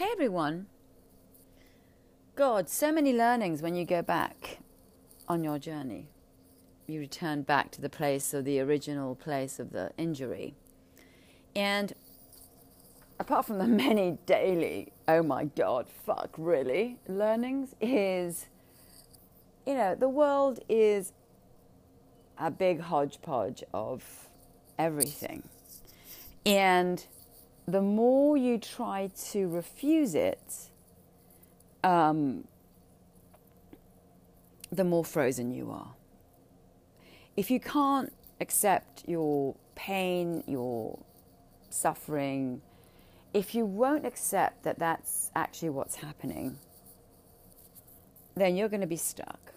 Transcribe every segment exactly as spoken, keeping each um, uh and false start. Hey everyone. God, so many learnings when you go back on your journey. You return back to the place of the original place of the injury. And apart from the many daily, oh my God, fuck, really, learnings is, you know, the world is a big hodgepodge of everything. And the more you try to refuse it, um, the more frozen you are. If you can't accept your pain, your suffering, if you won't accept that that's actually what's happening, then you're going to be stuck.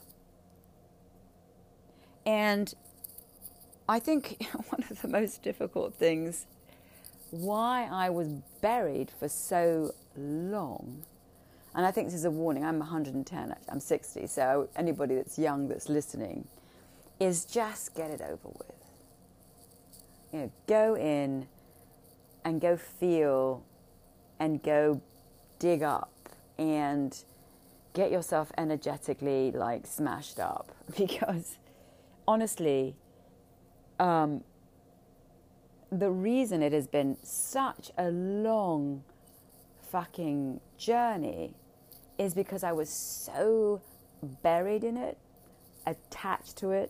And I think one of the most difficult things why I was buried for so long, and I think this is a warning, I'm one hundred ten, I'm sixty, so anybody that's young that's listening, is just get it over with. You know, go in and go feel and go dig up and get yourself energetically, like, smashed up. Because, honestly, um... the reason it has been such a long fucking journey is because I was so buried in it, attached to it,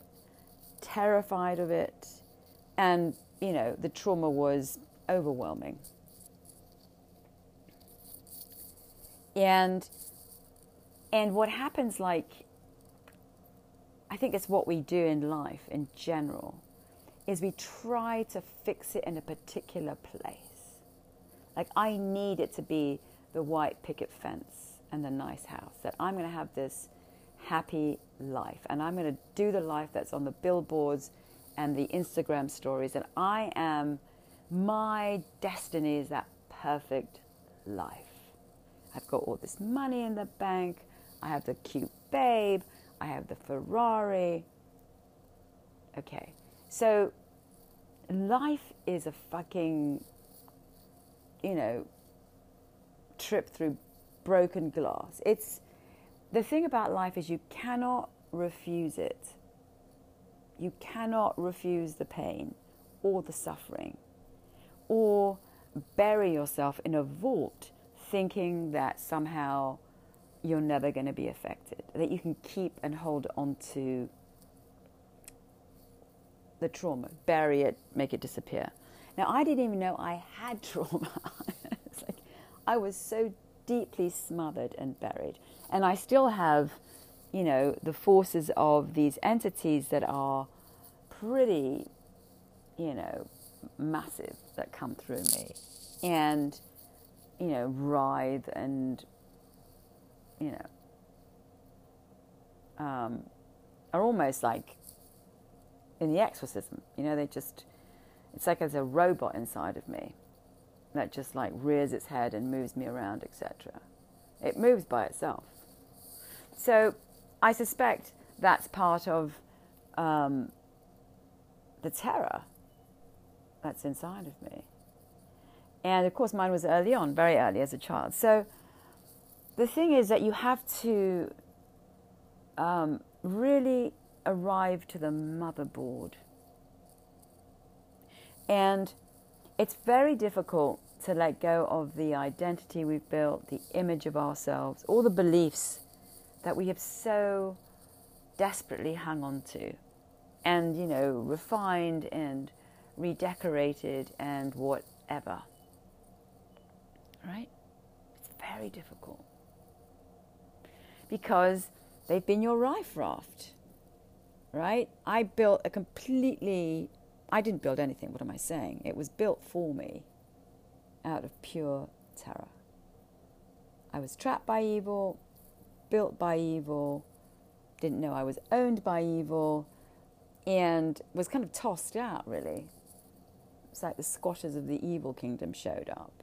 terrified of it, and, you know, the trauma was overwhelming. And and what happens, like, I think it's what we do in life in general, is we try to fix it in a particular place. Like, I need it to be the white picket fence and the nice house, that I'm going to have this happy life, and I'm going to do the life that's on the billboards and the Instagram stories, and I am, my destiny is that perfect life. I've got all this money in the bank, I have the cute babe, I have the Ferrari. Okay. So life is a fucking, you know, trip through broken glass. It's, the thing about life is you cannot refuse it. You cannot refuse the pain or the suffering or bury yourself in a vault thinking that somehow you're never going to be affected, that you can keep and hold on to the trauma, bury it, make it disappear. Now, I didn't even know I had trauma. It's like I was so deeply smothered and buried. And I still have, you know, the forces of these entities that are pretty, you know, massive, that come through me and, you know, writhe and, you know, um, are almost like in the exorcism, you know, they just, it's like there's a robot inside of me that just like rears its head and moves me around, et cetera. It moves by itself. So I suspect that's part of um, the terror that's inside of me. And of course mine was early on, very early as a child. So the thing is that you have to um, really arrive to the motherboard. And it's very difficult to let go of the identity we've built, the image of ourselves, all the beliefs that we have so desperately hung on to and, you know, refined and redecorated and whatever. Right? It's very difficult because they've been your life raft. Right? I built a completely... I didn't build anything, what am I saying? It was built for me out of pure terror. I was trapped by evil, built by evil, didn't know I was owned by evil, and was kind of tossed out, really. It's like the squatters of the evil kingdom showed up.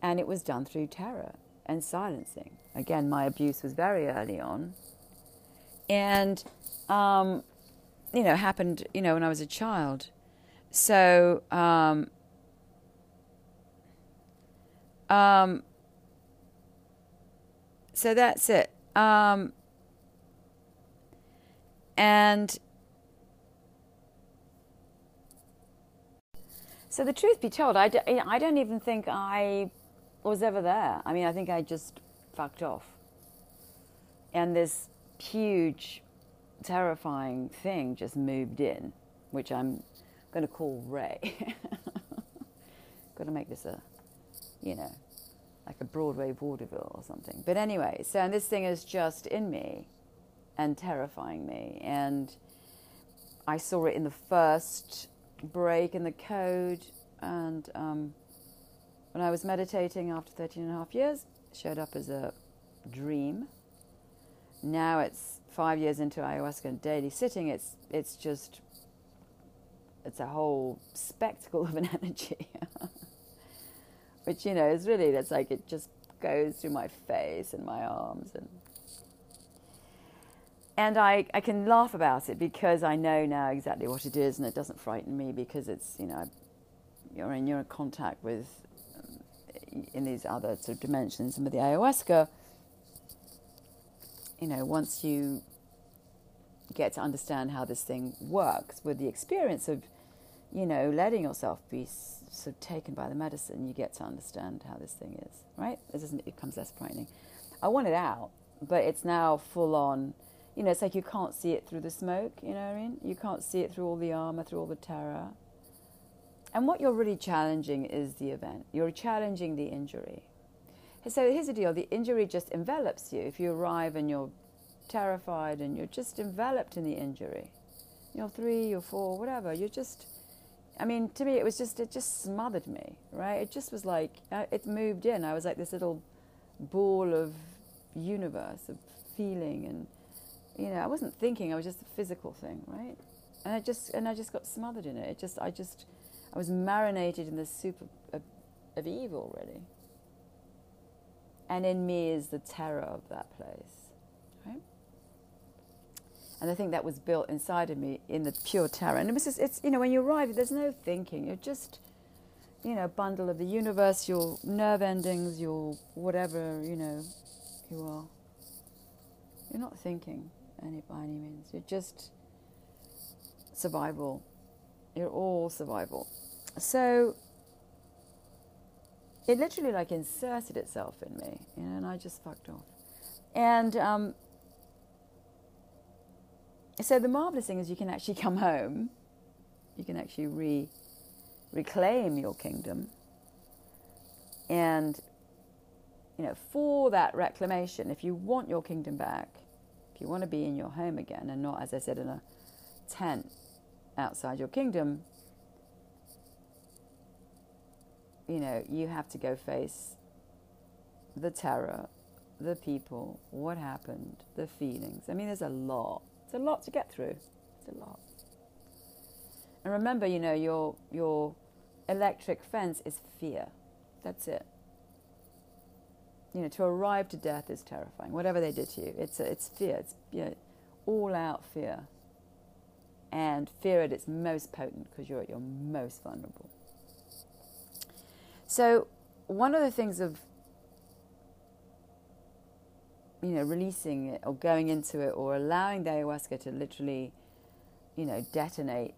And it was done through terror and silencing. Again, my abuse was very early on. And, um, you know, happened, you know, when I was a child. So, um, Um, so that's it. Um, and so the truth be told, I, d I don't even think I was ever there. I mean, I think I just fucked off. And this huge, terrifying thing just moved in, which I'm going to call Ray. Got to make this a, you know, like a Broadway vaudeville or something. But anyway, so and this thing is just in me and terrifying me. And I saw it in the first break in the code. And um, when I was meditating after thirteen and a half years, it showed up as a dream. Now it's five years into ayahuasca and daily sitting. It's, it's just, it's a whole spectacle of an energy. Which, you know, is really, that's like, it just goes through my face and my arms. And and I, I can laugh about it because I know now exactly what it is, and it doesn't frighten me because it's, you know, you're in, you're in contact with, um, in these other sort of dimensions. And with the ayahuasca, you know, once you get to understand how this thing works with the experience of, you know, letting yourself be sort of taken by the medicine, you get to understand how this thing is, right? It doesn't, it becomes less frightening. I want it out, but it's now full on, you know, it's like you can't see it through the smoke, you know what I mean? You can't see it through all the armor, through all the terror. And what you're really challenging is the event. You're challenging the injury. So here's the deal, the injury just envelops you. If you arrive and you're terrified and you're just enveloped in the injury, you're three, you're four, whatever, you're just... I mean, to me, it was just, it just smothered me, right? It just was like, it moved in. I was like this little ball of universe, of feeling, and, you know, I wasn't thinking, I was just a physical thing, right? And I just, and I just got smothered in it. It just, I just, I was marinated in this soup of, of, of evil, really. And in me is the terror of that place, right? And I think that was built inside of me in the pure terror. And it was just, it's, you know, when you arrive, there's no thinking. You're just, you know, a bundle of the universe, your nerve endings, your whatever, you know, you are. You're not thinking any by any means. You're just survival. You're all survival. So it literally, like, inserted itself in me, you know, and I just fucked off. And... um So the marvellous thing is you can actually come home. You can actually re reclaim your kingdom. And, you know, for that reclamation, if you want your kingdom back, if you want to be in your home again and not, as I said, in a tent outside your kingdom, you know, you have to go face the terror, the people, what happened, the feelings. I mean, there's a lot. It's a lot to get through. It's a lot. And remember, you know, your your electric fence is fear. That's it. You know, to arrive to death is terrifying. Whatever they did to you, it's a, it's fear. It's, you know, all out fear. And fear at its most potent because you're at your most vulnerable. So one of the things of, you know, releasing it or going into it or allowing the ayahuasca to literally, you know, detonate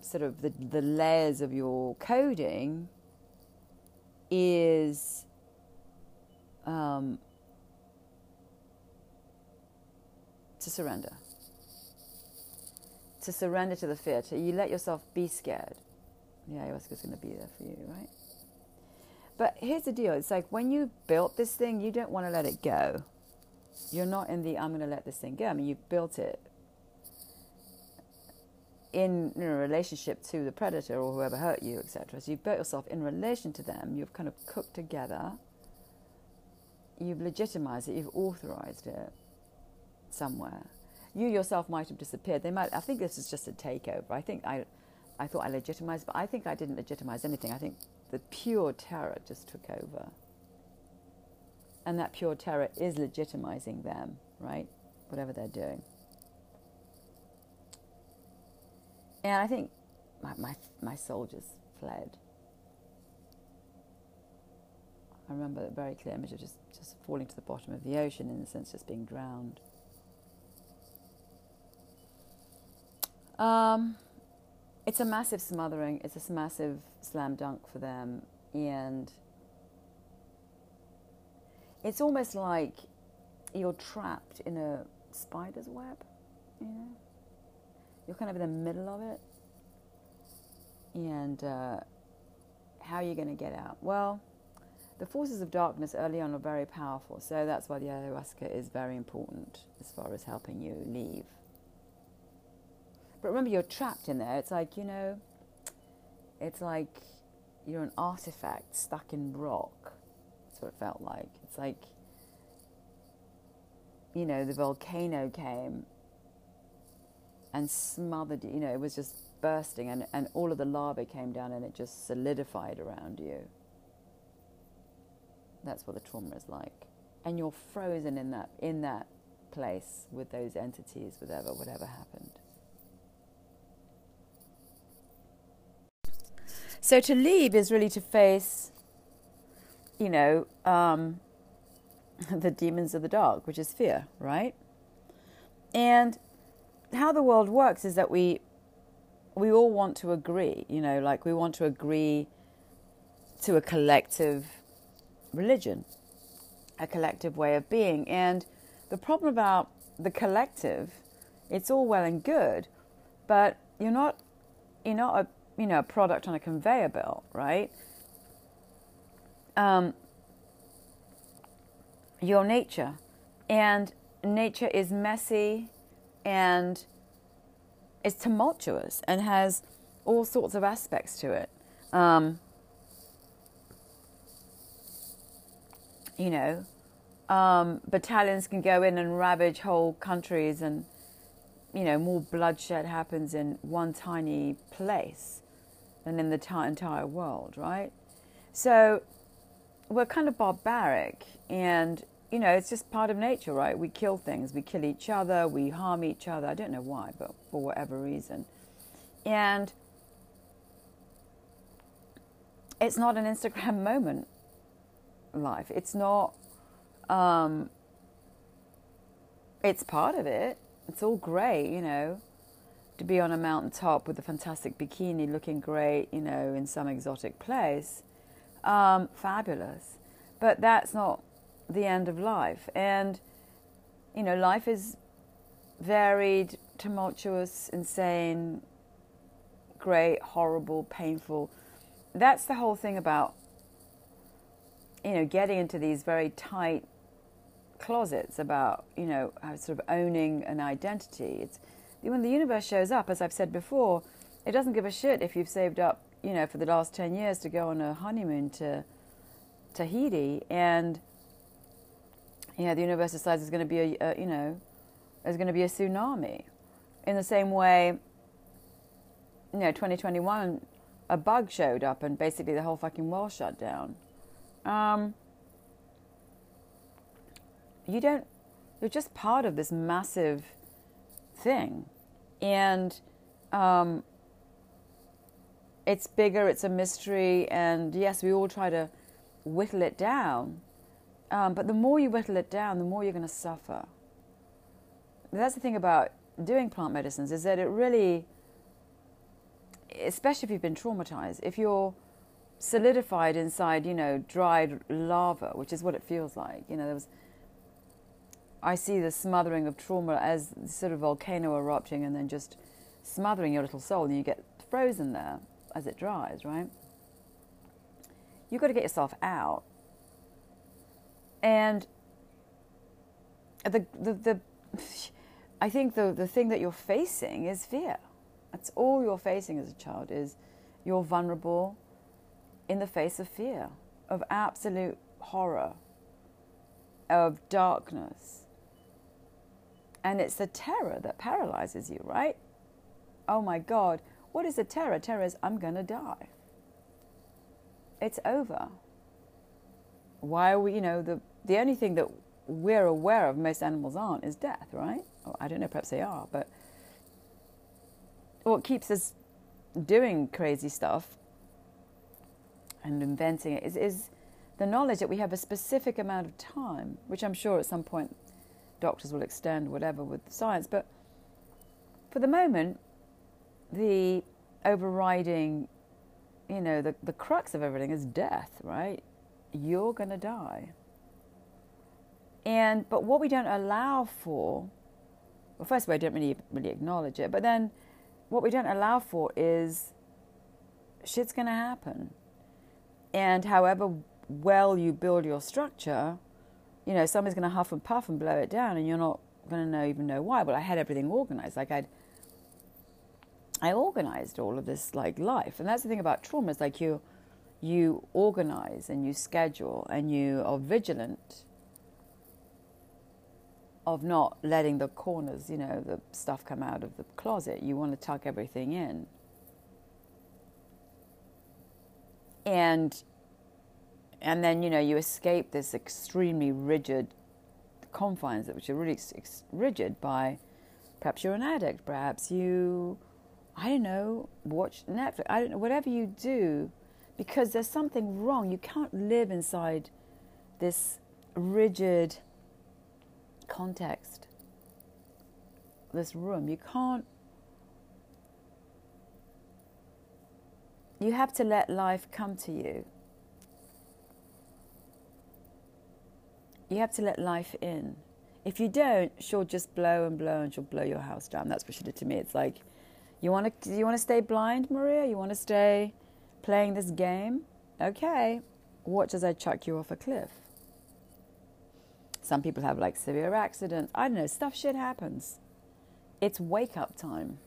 sort of the, the layers of your coding is um, to surrender. To surrender to the fear. To, you let yourself be scared. The ayahuasca's going to be there for you, right? But here's the deal. It's like when you built this thing, you don't want to let it go. You're not in the, I'm going to let this thing go. I mean, you built it in, in a relationship to the predator or whoever hurt you, et cetera. So you've built yourself in relation to them. You've kind of cooked together. You've legitimized it. You've authorized it somewhere. You yourself might have disappeared. They might. I think this is just a takeover. I think I, I thought I legitimized, but I think I didn't legitimize anything. I think the pure terror just took over. And that pure terror is legitimizing them, right? Whatever they're doing. And I think my, my, my soul just fled. I remember a very clear image of just, just falling to the bottom of the ocean, in the sense just being drowned. Um, it's a massive smothering, it's a massive slam dunk for them, and it's almost like you're trapped in a spider's web, you know? You're kind of in the middle of it, and uh, how are you going to get out? Well, the forces of darkness early on are very powerful, so that's why the ayahuasca is very important as far as helping you leave. But remember, you're trapped in there. It's like, you know, it's like you're an artifact stuck in rock. That's what it felt like. It's like, you know, the volcano came and smothered you. You know, it was just bursting, and, and all of the lava came down and it just solidified around you. That's what the trauma is like. And you're frozen in that, in that place with those entities, whatever, whatever happened. So to leave is really to face, you know, um, the demons of the dark, which is fear, right? And how the world works is that we we all want to agree, you know, like we want to agree to a collective religion, a collective way of being. And the problem about the collective, it's all well and good, but you're not, you're not a, you know, a product on a conveyor belt, right? Um, your nature. And nature is messy and is tumultuous and has all sorts of aspects to it. Um, you know, um, battalions can go in and ravage whole countries, and, you know, more bloodshed happens in one tiny place than in the t- entire world, right? So we're kind of barbaric, and, you know, it's just part of nature, right? We kill things, we kill each other, we harm each other. I don't know why, but for whatever reason. And it's not an Instagram moment life. It's not, um, it's part of it. It's all great, you know, to be on a mountaintop with a fantastic bikini, looking great, you know, in some exotic place. Um, fabulous. But that's not the end of life. And, you know, life is varied, tumultuous, insane, great, horrible, painful. That's the whole thing about, you know, getting into these very tight closets about, you know, sort of owning an identity. It's when the universe shows up, as I've said before, it doesn't give a shit if you've saved up, you know, for the last ten years to go on a honeymoon to Tahiti, and, you know, the universe decides there's going to be a, a you know, there's going to be a tsunami. In the same way, you know, twenty twenty-one, a bug showed up and basically the whole fucking world shut down. Um, You don't, you're just part of this massive thing. And um, it's bigger, it's a mystery, and yes, we all try to whittle it down. Um, but the more you whittle it down, the more you're going to suffer. That's the thing about doing plant medicines, is that it really, especially if you've been traumatized, if you're solidified inside, you know, dried lava, which is what it feels like, you know, there was... I see the smothering of trauma as sort of volcano erupting and then just smothering your little soul, and you get frozen there as it dries, right? You've got to get yourself out. And the the, the I think the, the thing that you're facing is fear. That's all you're facing as a child, is you're vulnerable in the face of fear, of absolute horror, of darkness. And it's the terror that paralyzes you, right? Oh my God, what is the terror? Terror is, I'm gonna die. It's over. Why are we, you know, the, the only thing that we're aware of, most animals aren't, is death, right? Well, I don't know, perhaps they are, but what keeps us doing crazy stuff and inventing it is, is the knowledge that we have a specific amount of time, which I'm sure at some point doctors will extend whatever with science, but for the moment, the overriding, you know, the, the crux of everything is death, right? You're going to die. And, but what we don't allow for, well, first of all, I don't really, really acknowledge it, but then what we don't allow for is shit's going to happen. And however well you build your structure, you know, somebody's going to huff and puff and blow it down, and you're not going to know even know why. Well, I had everything organized. Like I'd, I organized all of this, like, life. And that's the thing about trauma, is like you, you organize and you schedule and you are vigilant of not letting the corners, you know, the stuff come out of the closet. You want to tuck everything in. And, and then, you know, you escape this extremely rigid confines, which are really ex- rigid by, perhaps you're an addict, perhaps you, I don't know, watch Netflix, I don't know, whatever you do, because there's something wrong. You can't live inside this rigid context, this room. You can't, you have to let life come to you. You have to let life in. If you don't, she'll just blow and blow, and she'll blow your house down. That's what she did to me. It's like, you want to, you want to stay blind, Maria? You want to stay playing this game? Okay, watch as I chuck you off a cliff. Some people have, like, severe accidents. I don't know, stuff, shit happens. It's wake-up time.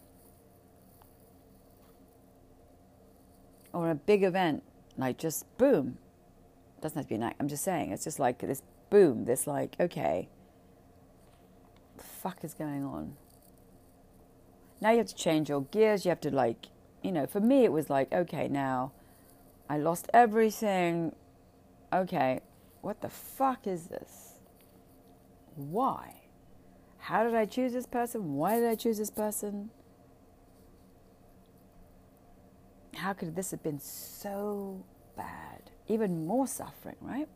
Or a big event, like, just boom. Doesn't have to be an act, I'm just saying. It's just like this boom, this, like, okay, the fuck is going on? Now you have to change your gears. You have to, like, you know, for me it was like, okay, now I lost everything. Okay, what the fuck is this? Why? How did I choose this person? Why did I choose this person? How could this have been so bad? Even more suffering, right?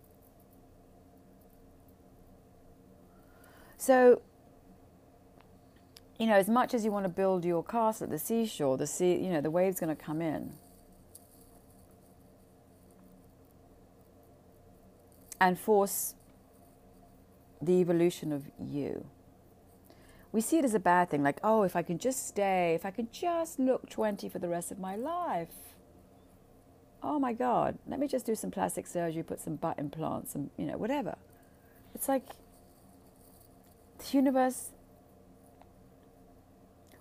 So, you know, as much as you want to build your castle at the seashore, the sea, you know, the wave's going to come in. And force the evolution of you. We see it as a bad thing, like, oh, if I can just stay, if I can just look twenty for the rest of my life. Oh my God, let me just do some plastic surgery, put some butt implants, and, you know, whatever. It's like the universe.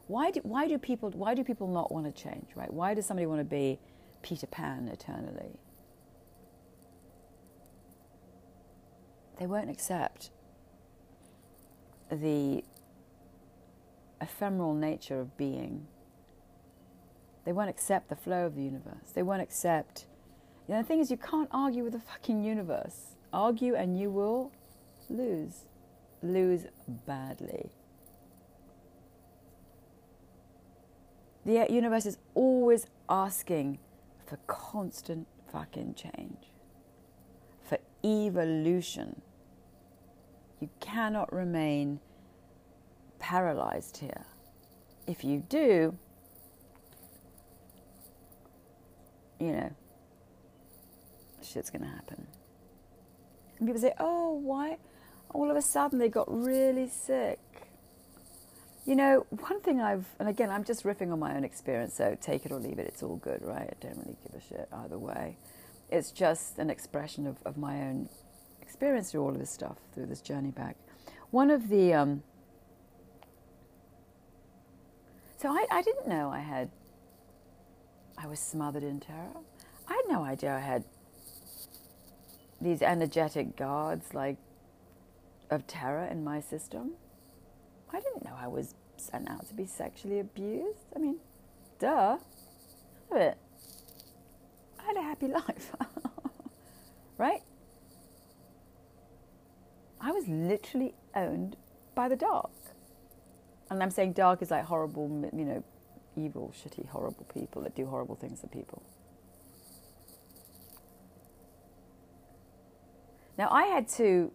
Why do, why do people why do people not want to change, right? Why does somebody want to be Peter Pan eternally? They won't accept the ephemeral nature of being. They won't accept the flow of the universe. They won't accept... You know, the thing is, you can't argue with the fucking universe. Argue and you will lose. Lose badly. The universe is always asking for constant fucking change, for evolution. You cannot remain paralyzed here. If you do, you know, shit's going to happen. And people say, oh, why? All of a sudden they got really sick. You know, one thing I've, and again, I'm just riffing on my own experience, so take it or leave it, it's all good, right? I don't really give a shit either way. It's just an expression of, of my own experience through all of this stuff, through this journey back. One of the, um, so I, I didn't know I had, I was smothered in terror. I had no idea I had these energetic guards, like, of terror in my system. I didn't know I was sent out to be sexually abused. I mean, duh. Love it. I had a happy life. Right? I was literally owned by the dark. And I'm saying dark is like horrible, you know, evil, shitty, horrible people that do horrible things to people. Now, I had to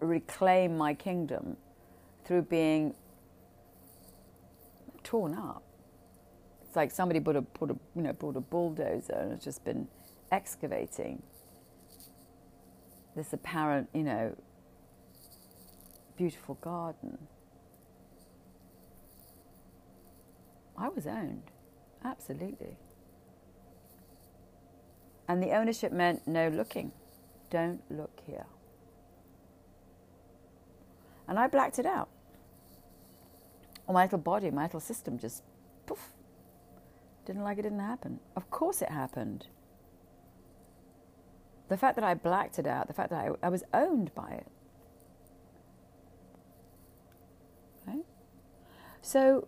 reclaim my kingdom through being torn up. It's like somebody put a, put a, you know, brought a bulldozer and it's just been excavating this apparent, you know, beautiful garden. I was owned, absolutely. And the ownership meant no looking. Don't look here. And I blacked it out. My little body, my little system just, poof, didn't like it didn't happen. Of course it happened. The fact that I blacked it out, the fact that I, I was owned by it. Right? So,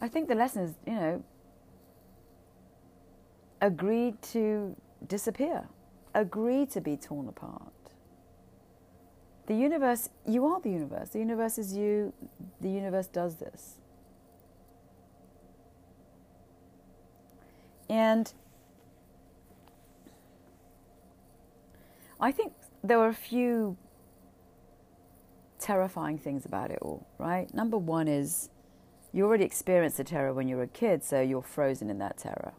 I think the lesson is, you know, agreed to disappear. Agree to be torn apart. The universe, you are the universe. The universe is you. The universe does this. And I think there were a few terrifying things about it all, right? Number one is you already experienced the terror when you were a kid, so you're frozen in that terror.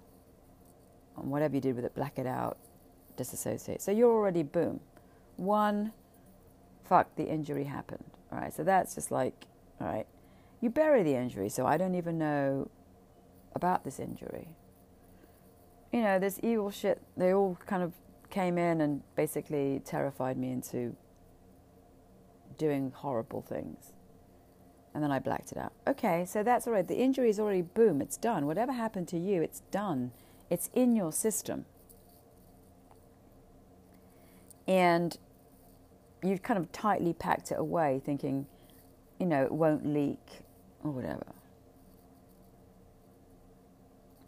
And whatever you did with it, black it out, disassociate. So you're already, boom, one, fuck, the injury happened, all right? So that's just like, all right, you bury the injury, so I don't even know about this injury. You know, this evil shit, they all kind of came in and basically terrified me into doing horrible things. And then I blacked it out. Okay, so that's all right. The injury is already, boom, it's done. Whatever happened to you, it's done. It's in your system. And you've kind of tightly packed it away, thinking, you know, it won't leak or whatever.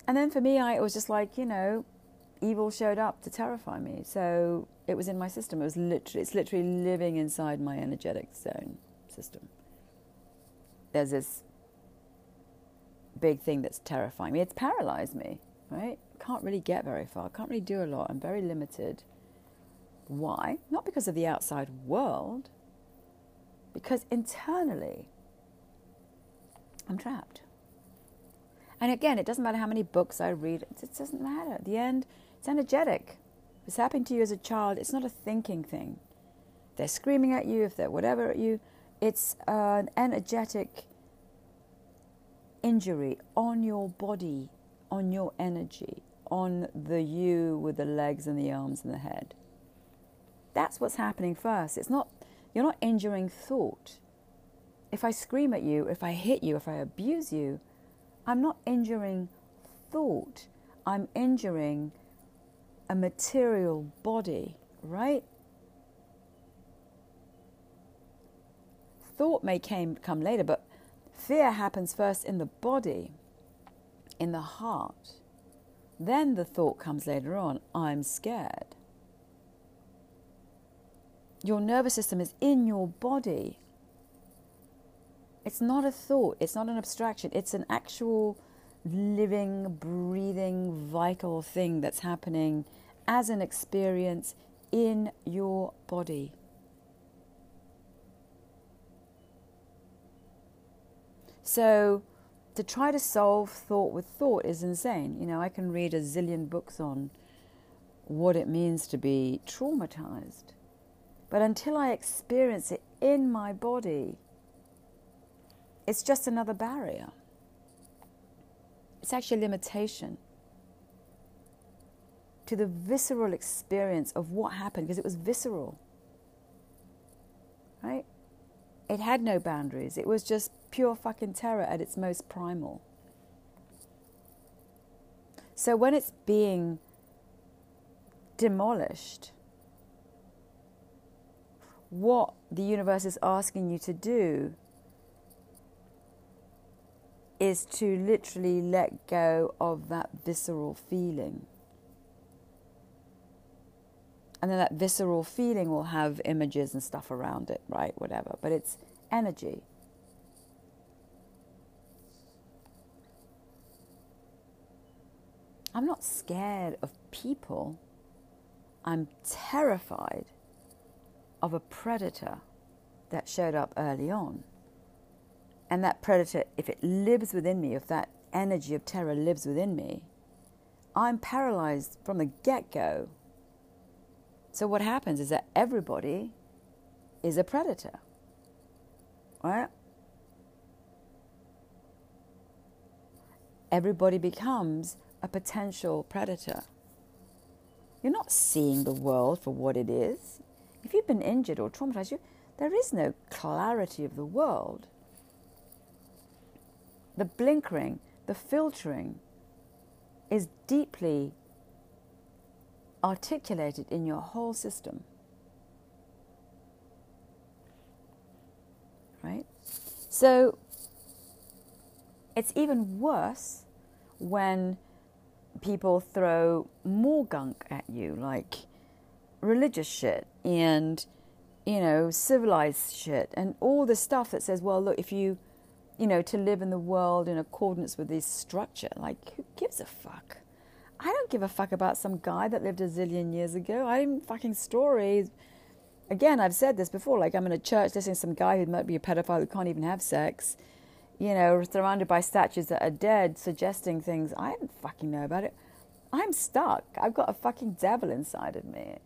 And then for me, I, it was just like, you know, evil showed up to terrify me. So it was in my system. It was literally, it's literally living inside my energetic zone system. There's this big thing that's terrifying me. It's paralyzed me, right? Can't really get very far. Can't really do a lot. I'm very limited. Why? Not because of the outside world. Because internally, I'm trapped. And again, it doesn't matter how many books I read. It doesn't matter. At the end, it's energetic. If it's happening to you as a child, it's not a thinking thing. If they're screaming at you, if they're whatever at you, it's an energetic injury on your body, on your energy, on the you with the legs and the arms and the head. That's what's happening first. It's not, you're not injuring thought. If I scream at you, if I hit you, if I abuse you, I'm not injuring thought. I'm injuring a material body, right? Thought may came, come later, but fear happens first in the body, in the heart. Then the thought comes later on, I'm scared. Your nervous system is in your body. It's not a thought. It's not an abstraction. It's an actual living, breathing, vital thing that's happening as an experience in your body. So to try to solve thought with thought is insane. You know, I can read a zillion books on what it means to be traumatized. But until I experience it in my body, it's just another barrier. It's actually a limitation to the visceral experience of what happened, because it was visceral, right? It had no boundaries. It was just pure fucking terror at its most primal. So when it's being demolished, what the universe is asking you to do is to literally let go of that visceral feeling. And then that visceral feeling will have images and stuff around it, right, whatever. But it's energy. I'm not scared of people. I'm terrified of a predator that showed up early on. And that predator, if it lives within me, if that energy of terror lives within me, I'm paralyzed from the get-go. So what happens is that everybody is a predator, right? Everybody becomes a potential predator. You're not seeing the world for what it is. If you've been injured or traumatized, you, there is no clarity of the world. The blinkering, the filtering is deeply articulated in your whole system. Right? So it's even worse when people throw more gunk at you, like religious shit and, you know, civilized shit and all the stuff that says, well, look, if you, you know, to live in the world in accordance with this structure, like, who gives a fuck? I don't give a fuck about some guy that lived a zillion years ago. I didn't fucking stories. Again, I've said this before, like, I'm in a church listening to some guy who might be a pedophile who can't even have sex, you know, surrounded by statues that are dead, suggesting things. I don't fucking know about it. I'm stuck. I've got a fucking devil inside of me.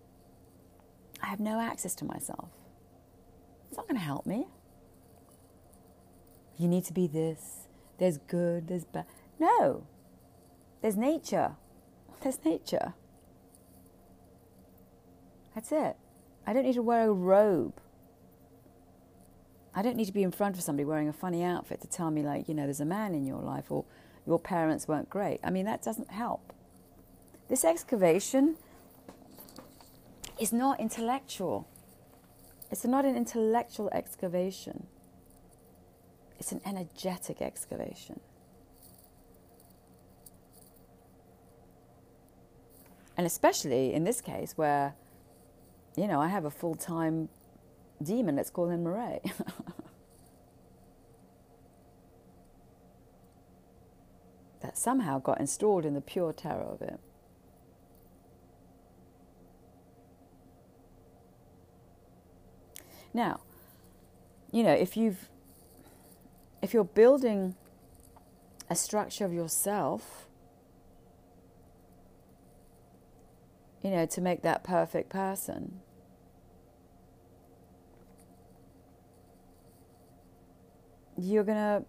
I have no access to myself. It's not going to help me. You need to be this. There's good, there's bad. No. There's nature. There's nature. That's it. I don't need to wear a robe. I don't need to be in front of somebody wearing a funny outfit to tell me, like, you know, there's a man in your life or your parents weren't great. I mean, that doesn't help. This excavation is not intellectual. It's not an intellectual excavation. It's an energetic excavation. And especially in this case where, you know, I have a full-time demon, let's call him Murray. That somehow got installed in the pure terror of it. Now, you know, if you've if you're building a structure of yourself, you know, to make that perfect person, you're going to,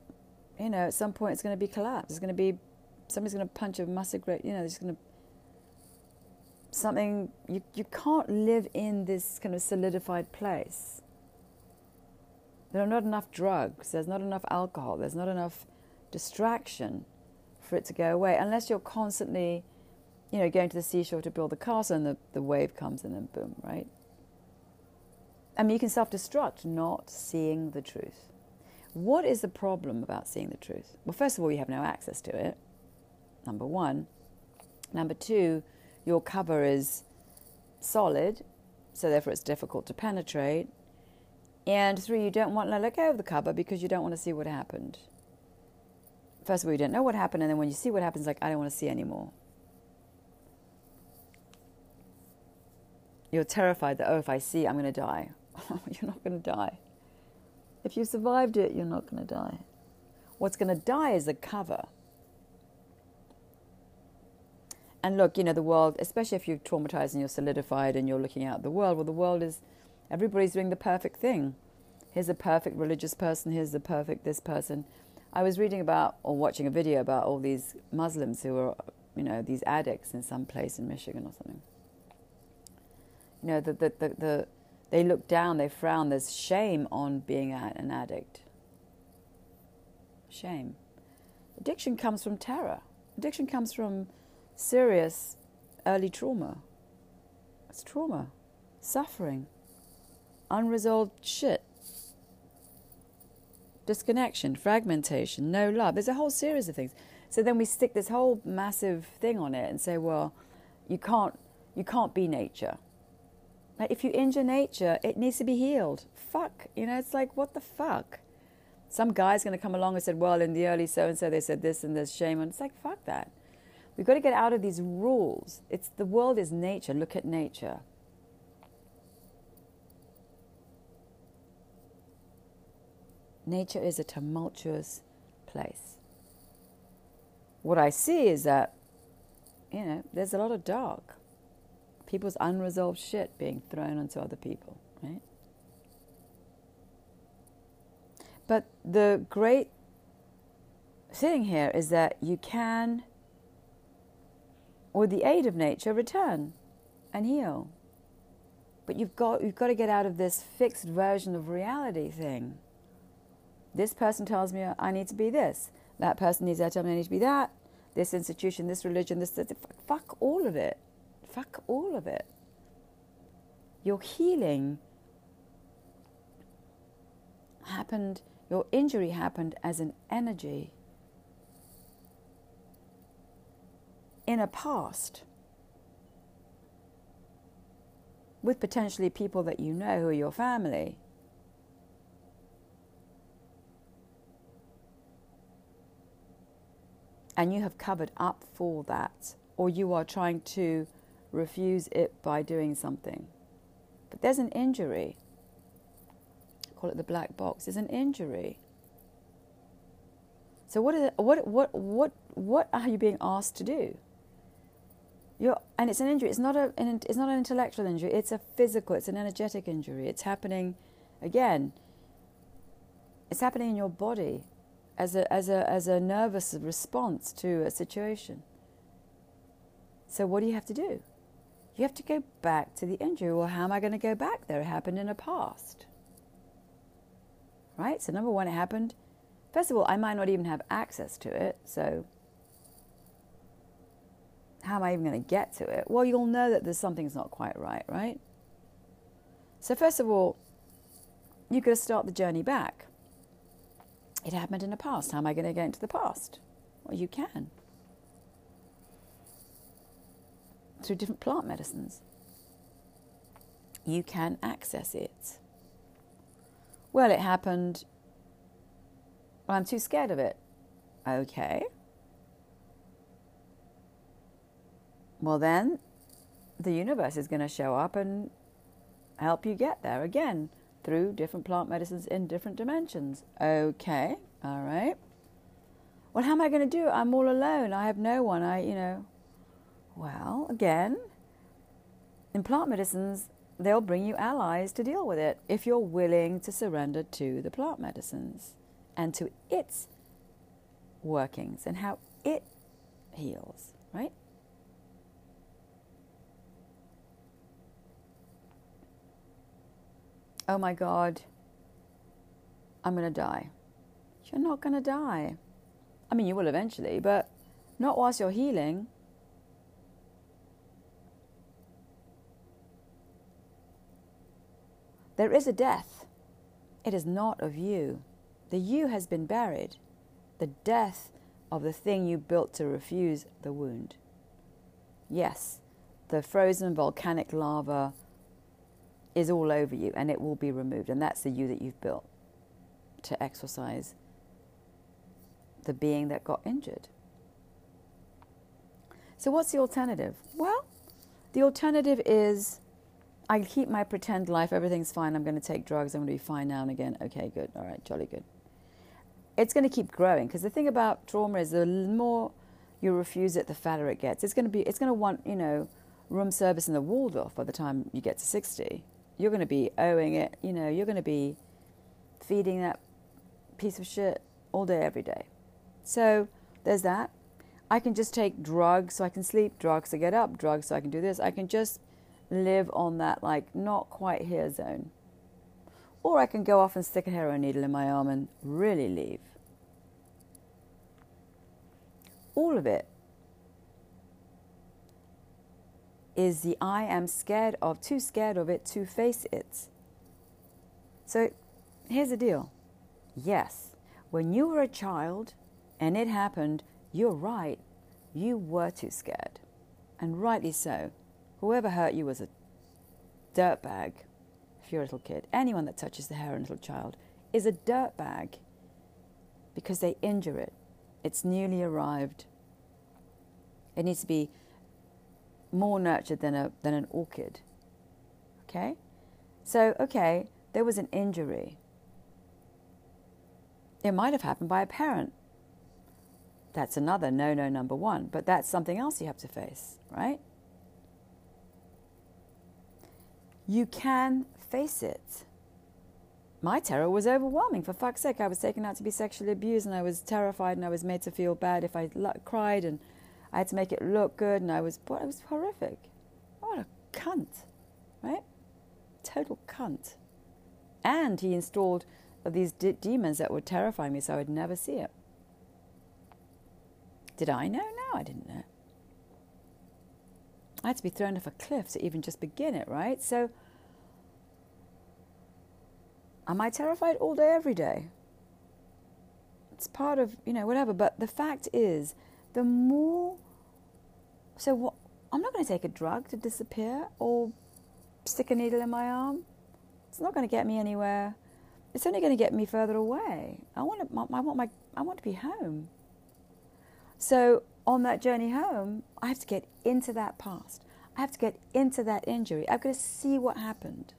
you know, at some point it's going to be collapsed. It's going to be, somebody's going to punch a mustard grape, you know, there's going to, something, you, you can't live in this kind of solidified place. There are not enough drugs, there's not enough alcohol, there's not enough distraction for it to go away, unless you're constantly, you know, going to the seashore to build the castle and the, the wave comes and then boom, right? I mean, you can self-destruct not seeing the truth. What is the problem about seeing the truth? Well, first of all, you have no access to it, number one. Number two, your cover is solid, so therefore it's difficult to penetrate. And three, you don't want to let go of the cover because you don't want to see what happened. First of all, you don't know what happened, and then when you see what happens, like, I don't want to see anymore. You're terrified that, oh, if I see, I'm going to die. You're not going to die. If you survived it, you're not going to die. What's going to die is the cover. And look, you know, the world, especially if you're traumatized and you're solidified and you're looking out at the world, well, the world is, everybody's doing the perfect thing. Here's the perfect religious person, here's the perfect this person. I was reading about or watching a video about all these Muslims who are, you know, these addicts in some place in Michigan or something. You know, the, the, the, the they look down, they frown, there's shame on being an addict. Shame. Addiction comes from terror. Addiction comes from serious early trauma. It's trauma, suffering, unresolved shit, disconnection, fragmentation, no love. There's a whole series of things. So then we stick this whole massive thing on it and say, well, you can't, you can't be nature. Like, if you injure nature, it needs to be healed. Fuck. You know, it's like, what the fuck? Some guy's going to come along and said, well, in the early so-and-so, they said this and there's shame. And it's like, fuck that. We've got to get out of these rules. It's, the world is nature. Look at nature. Nature is a tumultuous place. What I see is that, you know, there's a lot of dark. People's unresolved shit being thrown onto other people, right? But the great thing here is that you can, with the aid of nature, return and heal. But you've got, you've got to get out of this fixed version of reality thing. This person tells me I need to be this. That person needs to tell me I need to be that. This institution, this religion, this, this fuck, fuck all of it. Fuck all of it. Your healing happened, your injury happened as an energy in a past with potentially people that you know who are your family. And you have covered up for that, or you are trying to refuse it by doing something. But there's an injury. I call it the black box. There's an injury. So what is it, what what what what are you being asked to do? You're, and it's an injury. It's not a an, it's not an intellectual injury. It's a physical. It's an energetic injury. It's happening again. It's happening in your body as a as a as a nervous response to a situation. So what do you have to do? You have to go back to the injury. Well, how am I going to go back there? It happened in the past. Right? So number one, it happened. First of all, I might not even have access to it. So how am I even going to get to it? Well, you'll know that there's something's not quite right, right? So first of all, you've got to start the journey back. It happened in the past. How am I going to get into the past? Well, you can. Through different plant medicines, you can access it. Well, it happened. Well, I'm too scared of it. Okay. Well, then the universe is going to show up and help you get there again through different plant medicines in different dimensions. Okay. All right. Well, how am I going to do it? I'm all alone. I have no one. I, you know. Well, again, in plant medicines, they'll bring you allies to deal with it if you're willing to surrender to the plant medicines and to its workings and how it heals, right? Oh my God, I'm going to die. You're not going to die. I mean, you will eventually, but not whilst you're healing. There is a death. It is not of you. The you has been buried. The death of the thing you built to refuse the wound. Yes, the frozen volcanic lava is all over you and it will be removed. And that's the you that you've built to exorcise the being that got injured. So what's the alternative? Well, the alternative is I keep my pretend life, everything's fine, I'm going to take drugs, I'm going to be fine now and again. Okay, good, all right, jolly good. It's going to keep growing, because the thing about trauma is the more you refuse it, the fatter it gets. It's going to be, it's going to want, you know, room service in the Waldorf by the time you get to sixty. You're going to be owing it, you know, you're going to be feeding that piece of shit all day, every day. So there's that. I can just take drugs so I can sleep, drugs to get up, drugs so I can do this. I can just live on that, like, not quite here zone. Or I can go off and stick a heroin needle in my arm and really leave. All of it is the I am scared of, too scared of it to face it. So here's the deal. Yes, when you were a child and it happened, you're right, you were too scared. And rightly so. Whoever hurt you was a dirtbag if you're a little kid. Anyone that touches the hair of a little child is a dirtbag because they injure it. It's newly arrived. It needs to be more nurtured than a than an orchid. Okay? So, okay, there was an injury. It might have happened by a parent. That's another no-no number one, but that's something else you have to face, right? You can face it. My terror was overwhelming. For fuck's sake, I was taken out to be sexually abused, and I was terrified, and I was made to feel bad if I lo- cried, and I had to make it look good, and I was, it was horrific. What a cunt, right? Total cunt. And he installed these de- demons that would terrify me so I would never see it. Did I know? No, I didn't know. I had to be thrown off a cliff to even just begin it, right? So, am I terrified all day, every day? It's part of, you know, whatever. But the fact is, the more... So, what, I'm not going to take a drug to disappear or stick a needle in my arm. It's not going to get me anywhere. It's only going to get me further away. I want to, I want my, I want to be home. So on that journey home, I have to get into that past. I have to get into that injury. I've got to see what happened.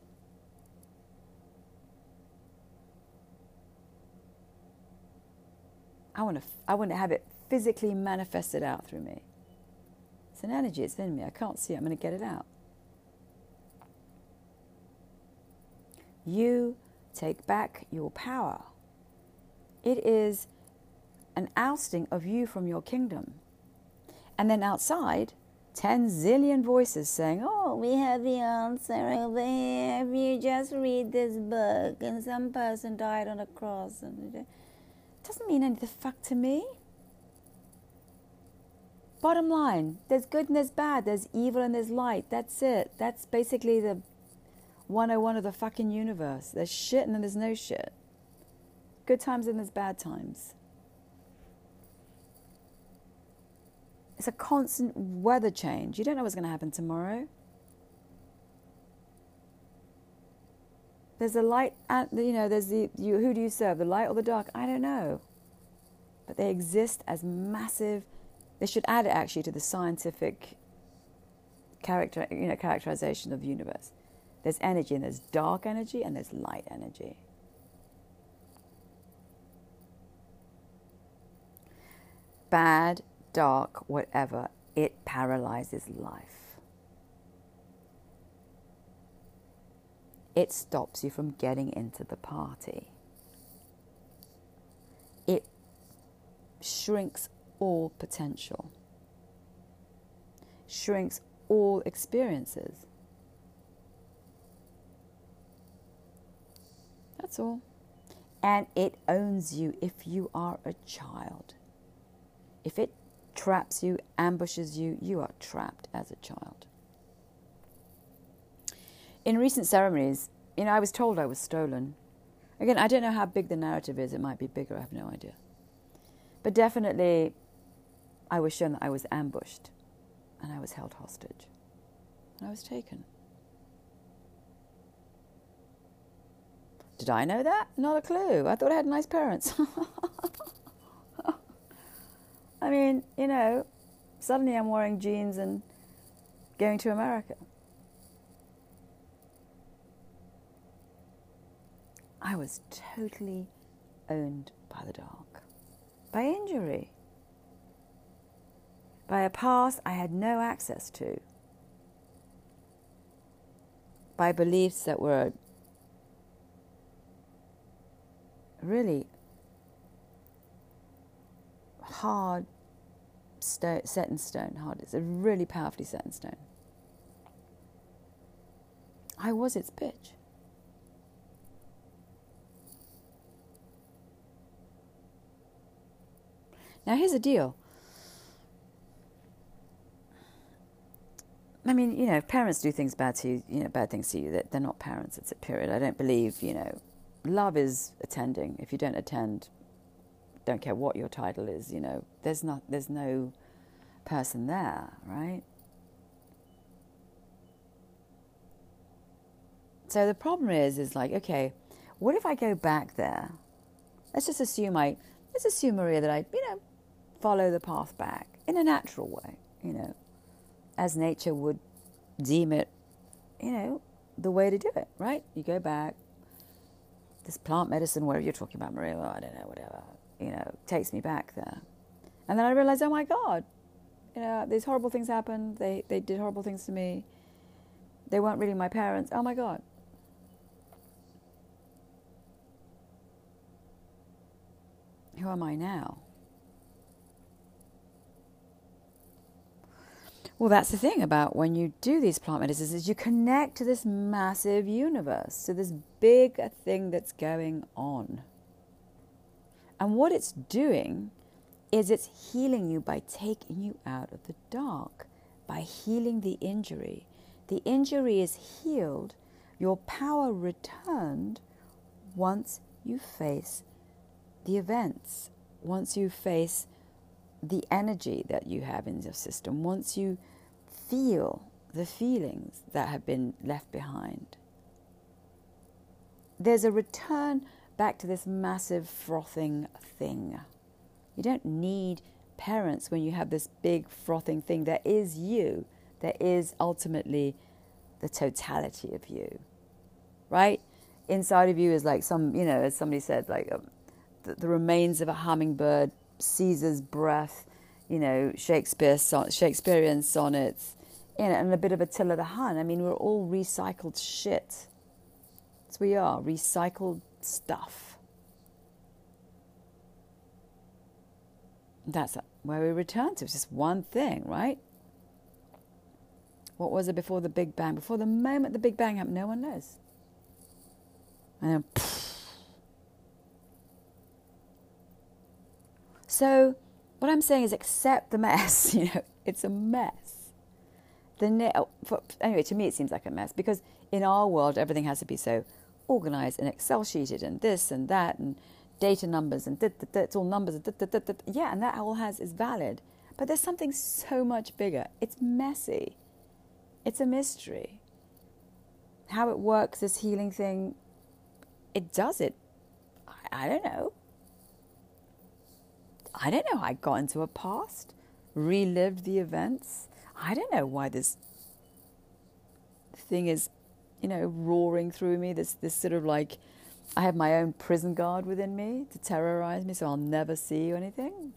I want to I want to have it physically manifested out through me. It's an energy. It's in me. I can't see it. I'm going to get it out. You take back your power. It is an ousting of you from your kingdom. And then outside, ten zillion voices saying, oh, we have the answer over here. If you just read this book and some person died on a cross. It doesn't mean any the fuck to me. Bottom line, there's good and there's bad. There's evil and there's light. That's it. That's basically the one oh one of the fucking universe. There's shit and then there's no shit. Good times and there's bad times. It's a constant weather change. You don't know what's going to happen tomorrow. There's a light, and you know, there's the, you, who do you serve, the light or the dark? I don't know. But they exist as massive, they should add it actually to the scientific character, you know, characterization of the universe. There's energy, and there's dark energy, and there's light energy. Bad, dark, whatever, it paralyzes life. It stops you from getting into the party. It shrinks all potential, shrinks all experiences. That's all. And it owns you if you are a child. If it traps you, ambushes you, you are trapped as a child. In recent ceremonies, you know, I was told I was stolen. Again, I don't know how big the narrative is. It might be bigger. I have no idea. But definitely, I was shown that I was ambushed and I was held hostage and I was taken. Did I know that? Not a clue. I thought I had nice parents. I mean, you know, suddenly I'm wearing jeans and going to America. I was totally owned by the dark, by injury, by a past I had no access to, by beliefs that were really hard, sto- set in stone, hard. It's a really powerfully set in stone. I was its bitch. Now here's the deal. I mean, you know, if parents do things bad to you, you know, bad things to you, that they're not parents. It's a period. I don't believe, you know, love is attending. If you don't attend, don't care what your title is, you know, there's not, there's no person there, right? So the problem is, is like, okay, what if I go back there? Let's just assume I, let's assume, Maria, that I, you know, follow the path back in a natural way. you know, as nature would deem it, you know, the way to do it, right? You go back, this plant medicine, whatever you're talking about, Maria, well, I don't know, whatever, you know, takes me back there. And then I realized, oh my God, you know, these horrible things happened. They, they did horrible things to me. They weren't really my parents. Oh my God. Who am I now? Well, that's the thing about when you do these plant medicines is you connect to this massive universe, to this big thing that's going on. And what it's doing is it's healing you by taking you out of the dark, by healing the injury. The injury is healed, your power returned once you face the events, once you face the energy that you have in your system, once you feel the feelings that have been left behind. There's a return back to this massive frothing thing. You don't need parents when you have this big frothing thing that is you, that is ultimately the totality of you, right? Inside of you is like some, you know, as somebody said, like um, the, the remains of a hummingbird, Caesar's breath, you know, Shakespeare son- Shakespearean sonnets, you know, and a bit of Attila the Hun. I mean, we're all recycled shit. That's what we are, recycled stuff. That's where we return to. It's just one thing, right? What was it before the Big Bang? Before the moment the Big Bang happened, no one knows. And then, pfft. So what I'm saying is accept the mess, you know, it's a mess. The na- for, anyway, to me it seems like a mess because in our world everything has to be so organized and Excel sheeted and this and that and data numbers and da, da, da, it's all numbers. And da, da, da, da. Yeah, and that all has is valid. But there's something so much bigger. It's messy. It's a mystery. How it works, this healing thing, it does it. I, I don't know. I don't know, I got into a past, relived the events. I don't know why this thing is, you know, roaring through me. This this sort of like, I have my own prison guard within me to terrorize me so I'll never see or anything.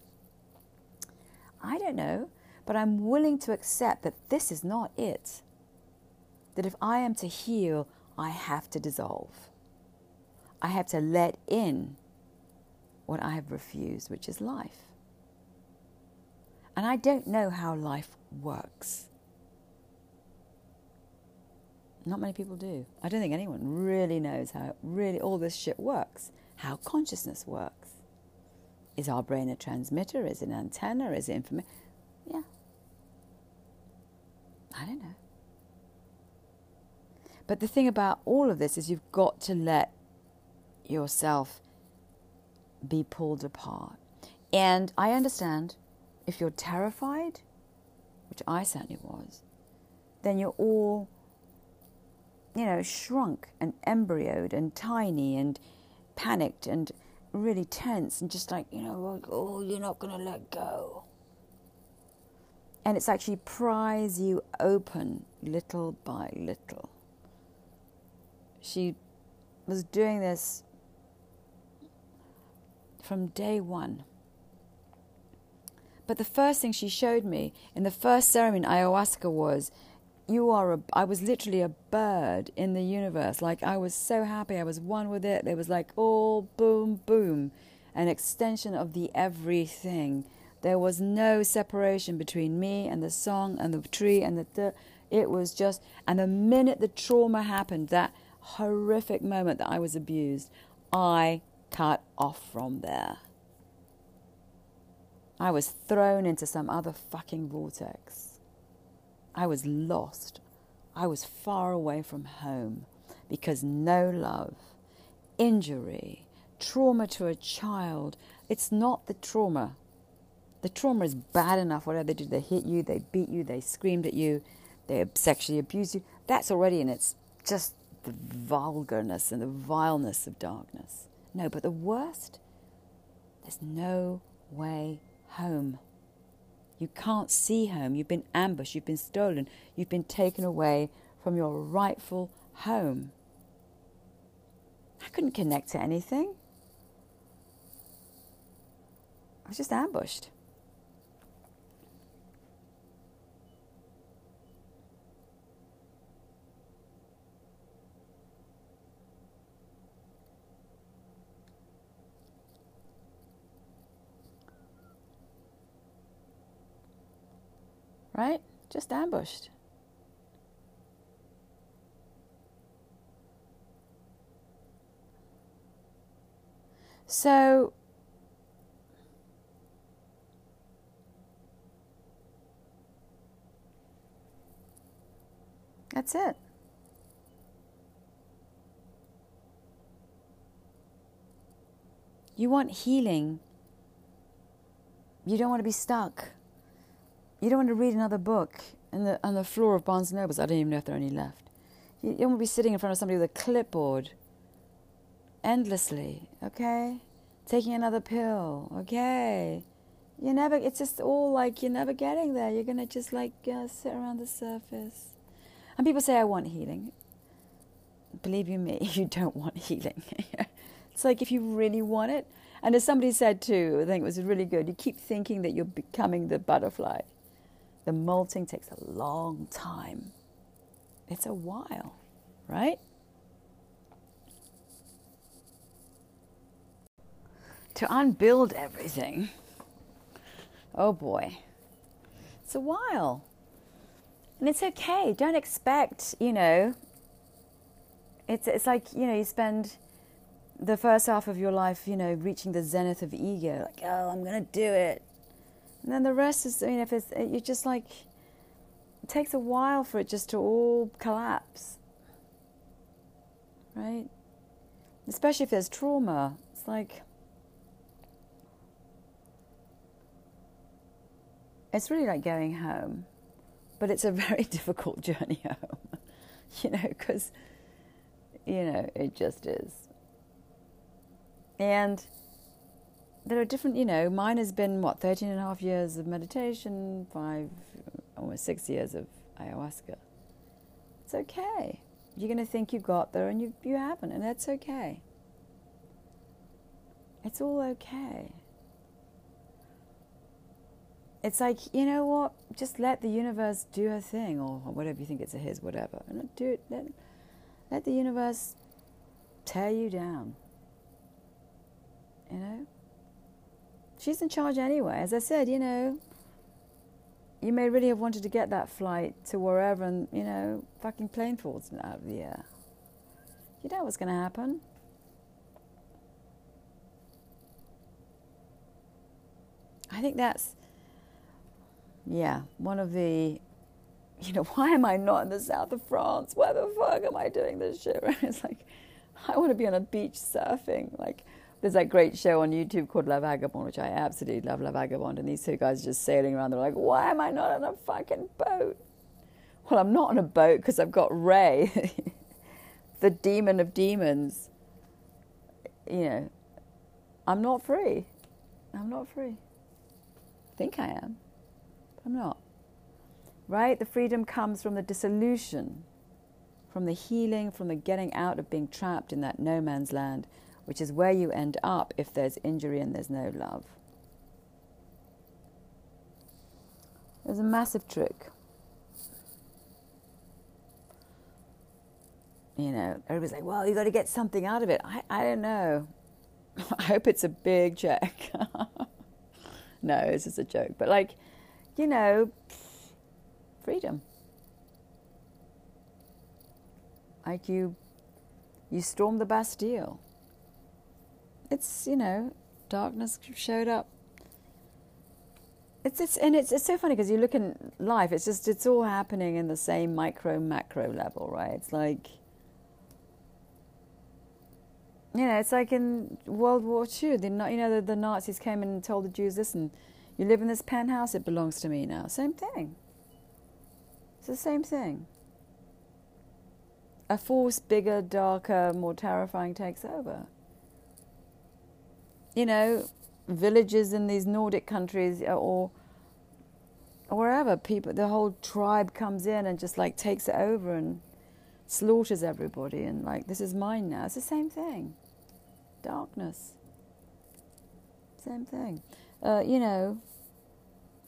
I don't know, but I'm willing to accept that this is not it. That if I am to heal, I have to dissolve. I have to let in what I have refused, which is life. And I don't know how life works. Not many people do. I don't think anyone really knows how really all this shit works, how consciousness works. Is our brain a transmitter? Is it an antenna? Is it information? Yeah. I don't know. But the thing about all of this is you've got to let yourself be pulled apart. And I understand if you're terrified, which I certainly was, then you're all, you know, shrunk and embryoed and tiny and panicked and really tense and just like, you know, like, oh, you're not going to let go. And it's actually pries you open little by little. She was doing this from day one. But the first thing she showed me in the first ceremony in ayahuasca was, you are a, I was literally a bird in the universe. Like I was so happy, I was one with it. There was like all boom, boom, an extension of the everything. There was no separation between me and the song and the tree and the, the it was just, and the minute the trauma happened, that horrific moment that I was abused, I cut off from there. I was thrown into some other fucking vortex. I was lost. I was far away from home because no love, injury, trauma to a child. It's not the trauma. The trauma is bad enough. Whatever they did, they hit you, they beat you, they screamed at you, they sexually abused you. That's already in its just the vulgarness and the vileness of darkness. No, but the worst, there's no way home. You can't see home. You've been ambushed. You've been stolen. You've been taken away from your rightful home. I couldn't connect to anything. I was just ambushed. Right? Just ambushed. So, that's it. You want healing. You don't want to be stuck. You don't want to read another book on the, on the floor of Barnes and Nobles. I don't even know if there are any left. You don't want to be sitting in front of somebody with a clipboard endlessly, okay? Taking another pill, okay? You never, it's just all like you're never getting there. You're going to just like uh, sit around the surface. And people say, I want healing. Believe you me, you don't want healing. It's like if you really want it. And as somebody said too, I think it was really good, you keep thinking that you're becoming the butterfly. The molting takes a long time. It's a while, right? To unbuild everything, oh boy, it's a while. And it's okay, don't expect, you know, it's, it's like, you know, you spend the first half of your life, you know, reaching the zenith of ego, like, oh, I'm going to do it. And then the rest is, I mean, if it's, you're just like, it takes a while for it just to all collapse, right? Especially if there's trauma. It's like, it's really like going home, but it's a very difficult journey home, you know, because, you know, it just is. And there are different, you know, mine has been, what, thirteen and a half years of meditation, five, almost six years of ayahuasca. It's okay. You're going to think you got there and you, you haven't, and that's okay. It's all okay. It's like, you know what, just let the universe do her thing, or whatever you think it's a his, whatever. And do it, let, let the universe tear you down. You know, she's in charge anyway. As I said, you know, you may really have wanted to get that flight to wherever, and, you know, fucking plane falls out of the air. You know what's going to happen. I think that's, yeah, one of the, you know, why am I not in the south of France? Why the fuck am I doing this shit? Right? It's like, I want to be on a beach surfing, like. There's that great show on YouTube called La Vagabonde, which I absolutely love, La Vagabonde. And these two guys are just sailing around. They're like, why am I not on a fucking boat? Well, I'm not on a boat because I've got Ray, the demon of demons. You know, I'm not free. I'm not free. I think I am, but I'm not. Right? The freedom comes from the dissolution, from the healing, from the getting out of being trapped in that no man's land, which is where you end up if there's injury and there's no love. It was a massive trick. You know, everybody's like, well, you got to get something out of it. I, I don't know. I hope it's a big check. No, it's just a joke. But like, you know, freedom. Like you, you storm the Bastille. It's, you know, darkness showed up. It's, it's and it's, it's so funny because you look in life, it's just, it's all happening in the same micro, macro level, right? It's like, you know, it's like in World War Two, the, you know, the, the Nazis came and told the Jews, listen, you live in this penthouse, it belongs to me now. Same thing. It's the same thing. A force bigger, darker, more terrifying takes over. You know, villages in these Nordic countries, or wherever people, the whole tribe comes in and just like takes it over and slaughters everybody and like, this is mine now. It's the same thing. Darkness. Same thing. Uh, you know,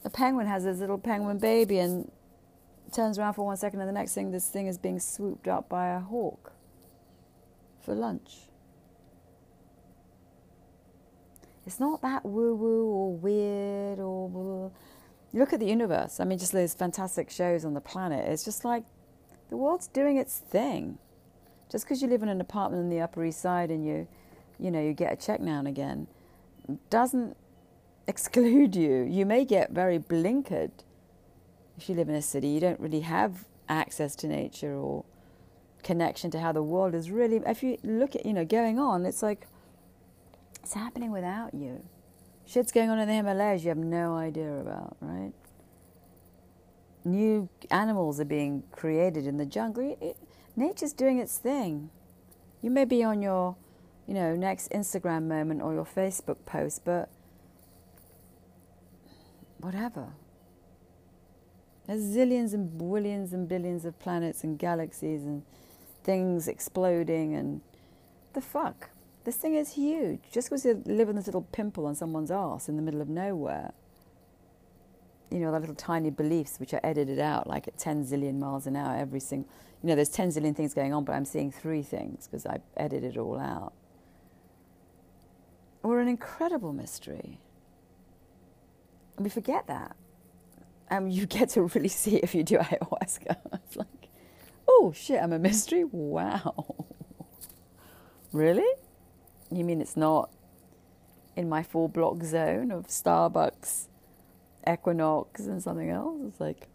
a penguin has this little penguin baby and turns around for one second and the next thing, this thing is being swooped up by a hawk for lunch. It's not that woo-woo or weird or blah, blah. You look at the universe. I mean, just those fantastic shows on the planet. It's just like the world's doing its thing. Just because you live in an apartment on the Upper East Side and you, you know, you get a check now and again, doesn't exclude you. You may get very blinkered if you live in a city. You don't really have access to nature or connection to how the world is really. If you look at, you know, going on, it's like, it's happening without you. Shit's going on in the Himalayas you have no idea about, right? New animals are being created in the jungle. It, nature's doing its thing. You may be on your, you know, next Instagram moment or your Facebook post, but whatever. There's zillions and billions and billions of planets and galaxies and things exploding and the fuck. This thing is huge. Just because you live in this little pimple on someone's arse in the middle of nowhere, you know, the little tiny beliefs which are edited out like at ten zillion miles an hour every single, you know, there's ten zillion things going on, but I'm seeing three things because I've edited it all out. We're an incredible mystery. And we forget that. And um, you get to really see it if you do ayahuasca. It's like, oh, shit, I'm a mystery? Wow. Really? You mean it's not in my four-block zone of Starbucks, Equinox, and something else? It's like...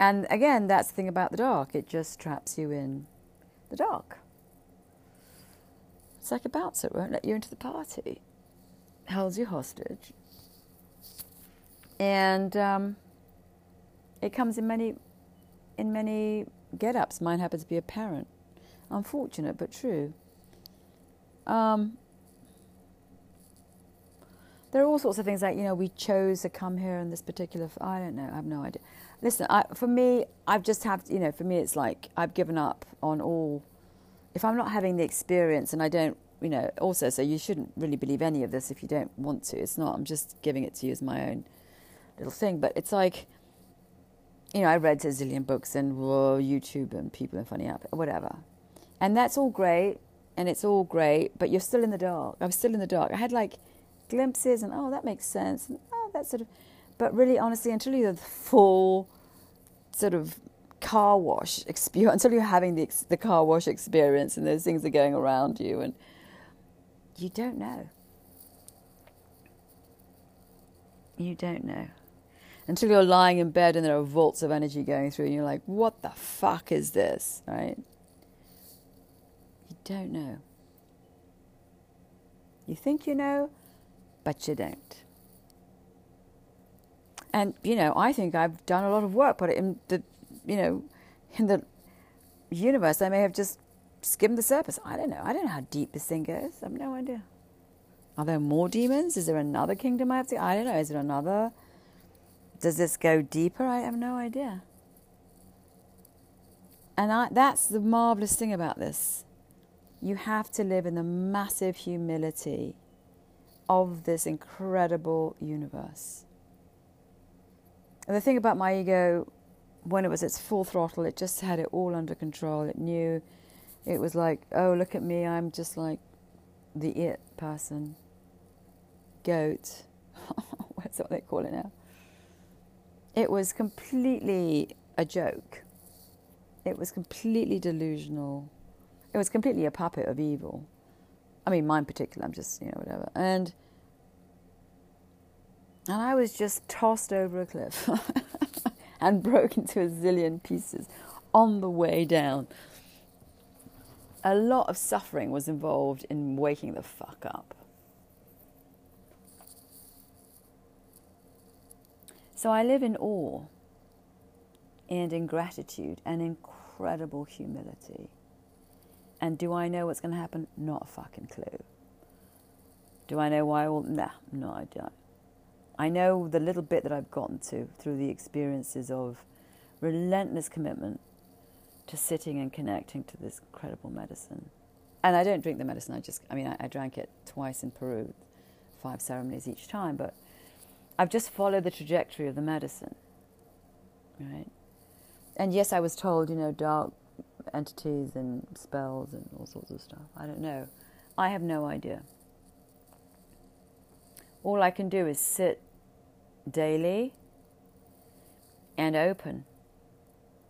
And again, that's the thing about the dark. It just traps you in the dark. It's like a bouncer. It won't let you into the party. It holds you hostage. And um, it comes in many, in many get-ups. Mine happens to be a parent. Unfortunate, but true. Um, there are all sorts of things like, you know, we chose to come here in this particular... F I don't know. I have no idea. Listen, I, for me, I've just had... You know, for me, it's like I've given up on all... If I'm not having the experience and I don't, you know... Also, so you shouldn't really believe any of this if you don't want to. It's not... I'm just giving it to you as my own little thing. But it's like... You know, I read a zillion books and whoa, YouTube and people and funny app, whatever. And that's all great, and it's all great, but you're still in the dark. I was still in the dark. I had, like, glimpses, and, oh, that makes sense, and, oh, that sort of... But really, honestly, until you're the full sort of car wash experience, until you're having the, the car wash experience and those things are going around you, and you don't know. You don't know. Until you're lying in bed and there are volts of energy going through, and you're like, what the fuck is this, right? Don't know. You think you know, but you don't. And, you know, I think I've done a lot of work, but in the, you know, in the universe, I may have just skimmed the surface. I don't know. I don't know how deep this thing goes. I have no idea. Are there more demons? Is there another kingdom I have to? I don't know. Is there another? Does this go deeper? I have no idea. And I, that's the marvelous thing about this. You have to live in the massive humility of this incredible universe. And the thing about my ego, when it was its full throttle, it just had it all under control. It knew, it was like, oh, look at me, I'm just like the it person. Goat. That's what they call it now. It was completely a joke. It was completely delusional. It was completely a puppet of evil. I mean, mine in particular, I'm just, you know, whatever. And and I was just tossed over a cliff and broke into a zillion pieces on the way down. A lot of suffering was involved in waking the fuck up. So I live in awe and in gratitude and incredible humility. And do I know what's going to happen? Not a fucking clue. Do I know why? All? Nah, no idea. I know the little bit that I've gotten to through the experiences of relentless commitment to sitting and connecting to this incredible medicine. And I don't drink the medicine, I just, I mean, I, I drank it twice in Peru, five ceremonies each time, but I've just followed the trajectory of the medicine, right? And yes, I was told, you know, dark entities and spells and all sorts of stuff. I don't know. I have no idea. All I can do is sit daily and open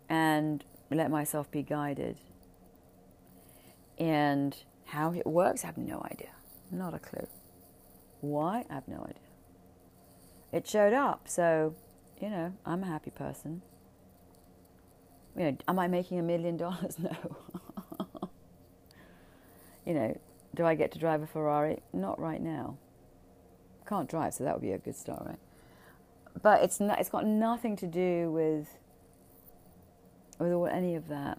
and let myself be guided. And how it works, I have no idea. Not a clue. Why? I have no idea. It showed up, so, you know, I'm a happy person. You know, am I making a million dollars? No. You know, do I get to drive a Ferrari? Not right now. Can't drive, so that would be a good start, right? But it's not, it's got nothing to do with with all, any of that.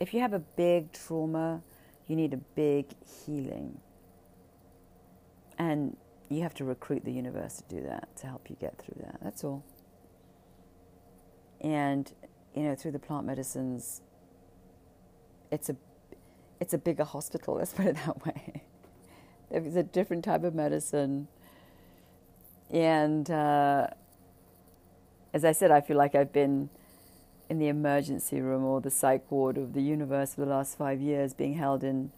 If you have a big trauma, you need a big healing. And you have to recruit the universe to do that, to help you get through that. That's all. And you know, through the plant medicines, it's a, it's a bigger hospital, let's put it that way. It's a different type of medicine. And uh, as I said, I feel like I've been in the emergency room or the psych ward of the universe for the last five years, being held in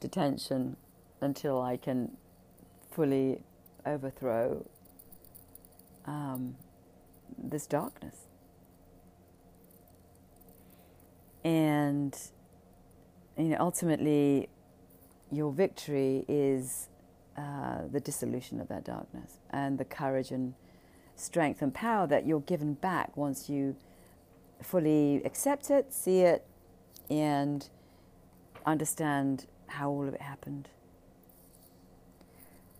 detention until I can fully overthrow um, this darkness. And, you know, ultimately, your victory is uh, the dissolution of that darkness and the courage and strength and power that you're given back once you fully accept it, see it, and understand how all of it happened.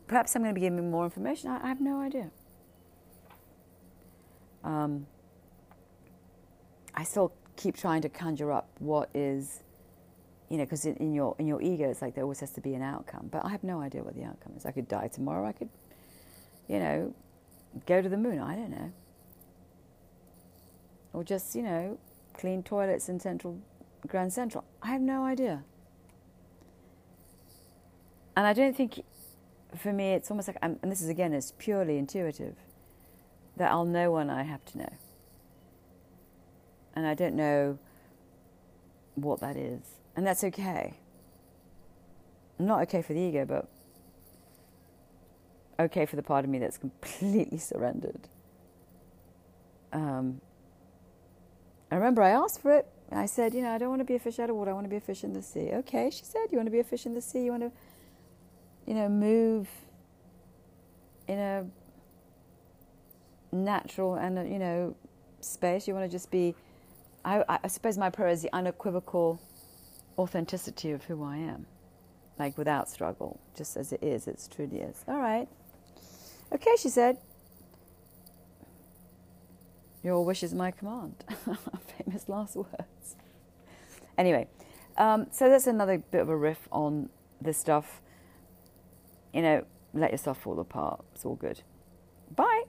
Perhaps I'm going to be giving more information. I, I have no idea. Um, I still keep trying to conjure up what is, you know, because in, in your in your ego, it's like there always has to be an outcome. But I have no idea what the outcome is. I could die tomorrow. I could, you know, go to the moon. I don't know. Or just, you know, clean toilets in Central, Grand Central. I have no idea. And I don't think, for me, it's almost like, I'm, and this is, again, it's purely intuitive, that I'll know when I have to know. And I don't know what that is. And that's okay. Not okay for the ego, but okay for the part of me that's completely surrendered. Um, I remember I asked for it. I said, you know, I don't want to be a fish out of water. I want to be a fish in the sea. Okay, she said, you want to be a fish in the sea? You want to, you know, move in a natural and, a, you know, space, you want to just be, I, I suppose my prayer is the unequivocal authenticity of who I am, like without struggle, just as it is, it's truly is. All right. Okay, she said, your wish is my command. Famous last words. Anyway, um, so that's another bit of a riff on this stuff. You know, let yourself fall apart. It's all good. Bye.